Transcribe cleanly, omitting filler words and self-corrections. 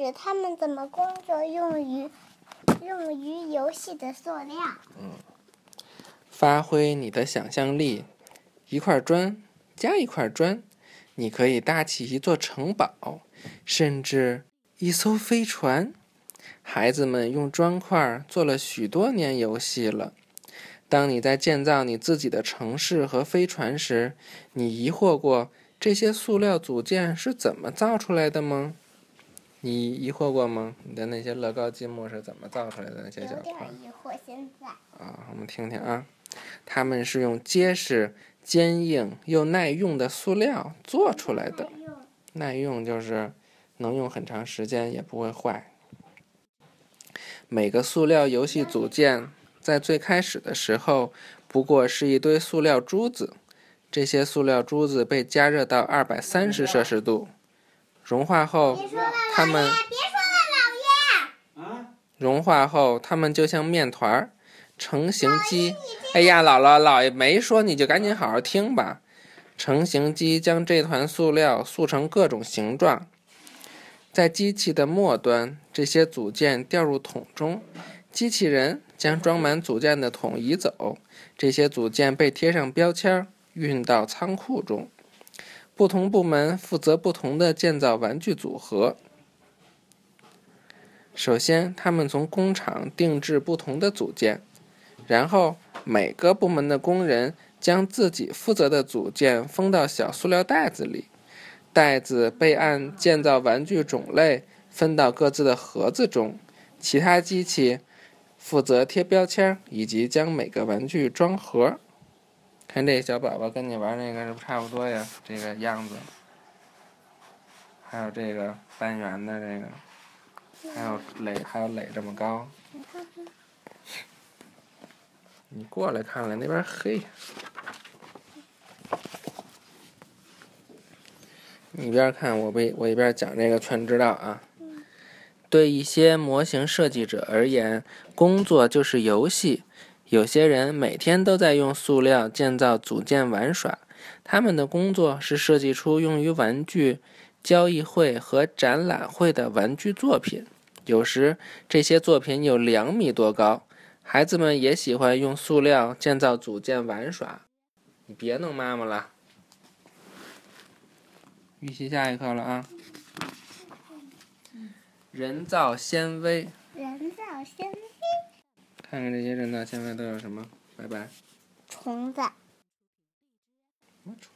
使他们怎么工作用于游戏的塑料。发挥你的想象力，一块砖加一块砖，你可以搭起一座城堡，甚至一艘飞船。孩子们用砖块做了许多年游戏了。当你在建造你自己的城市和飞船时，你疑惑过这些塑料组件是怎么造出来的吗？你疑惑过吗？你的那些乐高积木是怎么造出来的？那些小块有点疑惑现在啊，我们听听啊。他们是用结实、坚硬又耐用的塑料做出来的。耐用就是能用很长时间也不会坏。每个塑料游戏组件在最开始的时候不过是一堆塑料珠子，这些塑料珠子被加热到230摄氏度，融化后它们就像面团成型机。哎呀，姥姥姥爷没说，你就赶紧好好听吧。成型机将这团塑料塑成各种形状，在机器的末端，这些组件掉入桶中，机器人将装满组件的桶移走，这些组件被贴上标签，运到仓库中。不同部门负责不同的建造玩具组合。首先，他们从工厂定制不同的组件，然后每个部门的工人将自己负责的组件封到小塑料袋子里，袋子被按建造玩具种类分到各自的盒子中，其他机器负责贴标签以及将每个玩具装盒。看这小宝宝跟你玩那个是不是差不多呀？这个样子，还有这个半圆的这个，还有垒这么高。你过来看来那边黑，你一边看我一边讲这个全知道啊。对一些模型设计者而言，工作就是游戏。有些人每天都在用塑料建造组件玩耍，他们的工作是设计出用于玩具交易会和展览会的玩具作品，有时这些作品有2米多高。孩子们也喜欢用塑料建造组件玩耍。你别弄妈妈了，预习下一课了啊。人造纤维，看看这些人造纤维都有什么。拜拜。虫子。什么虫？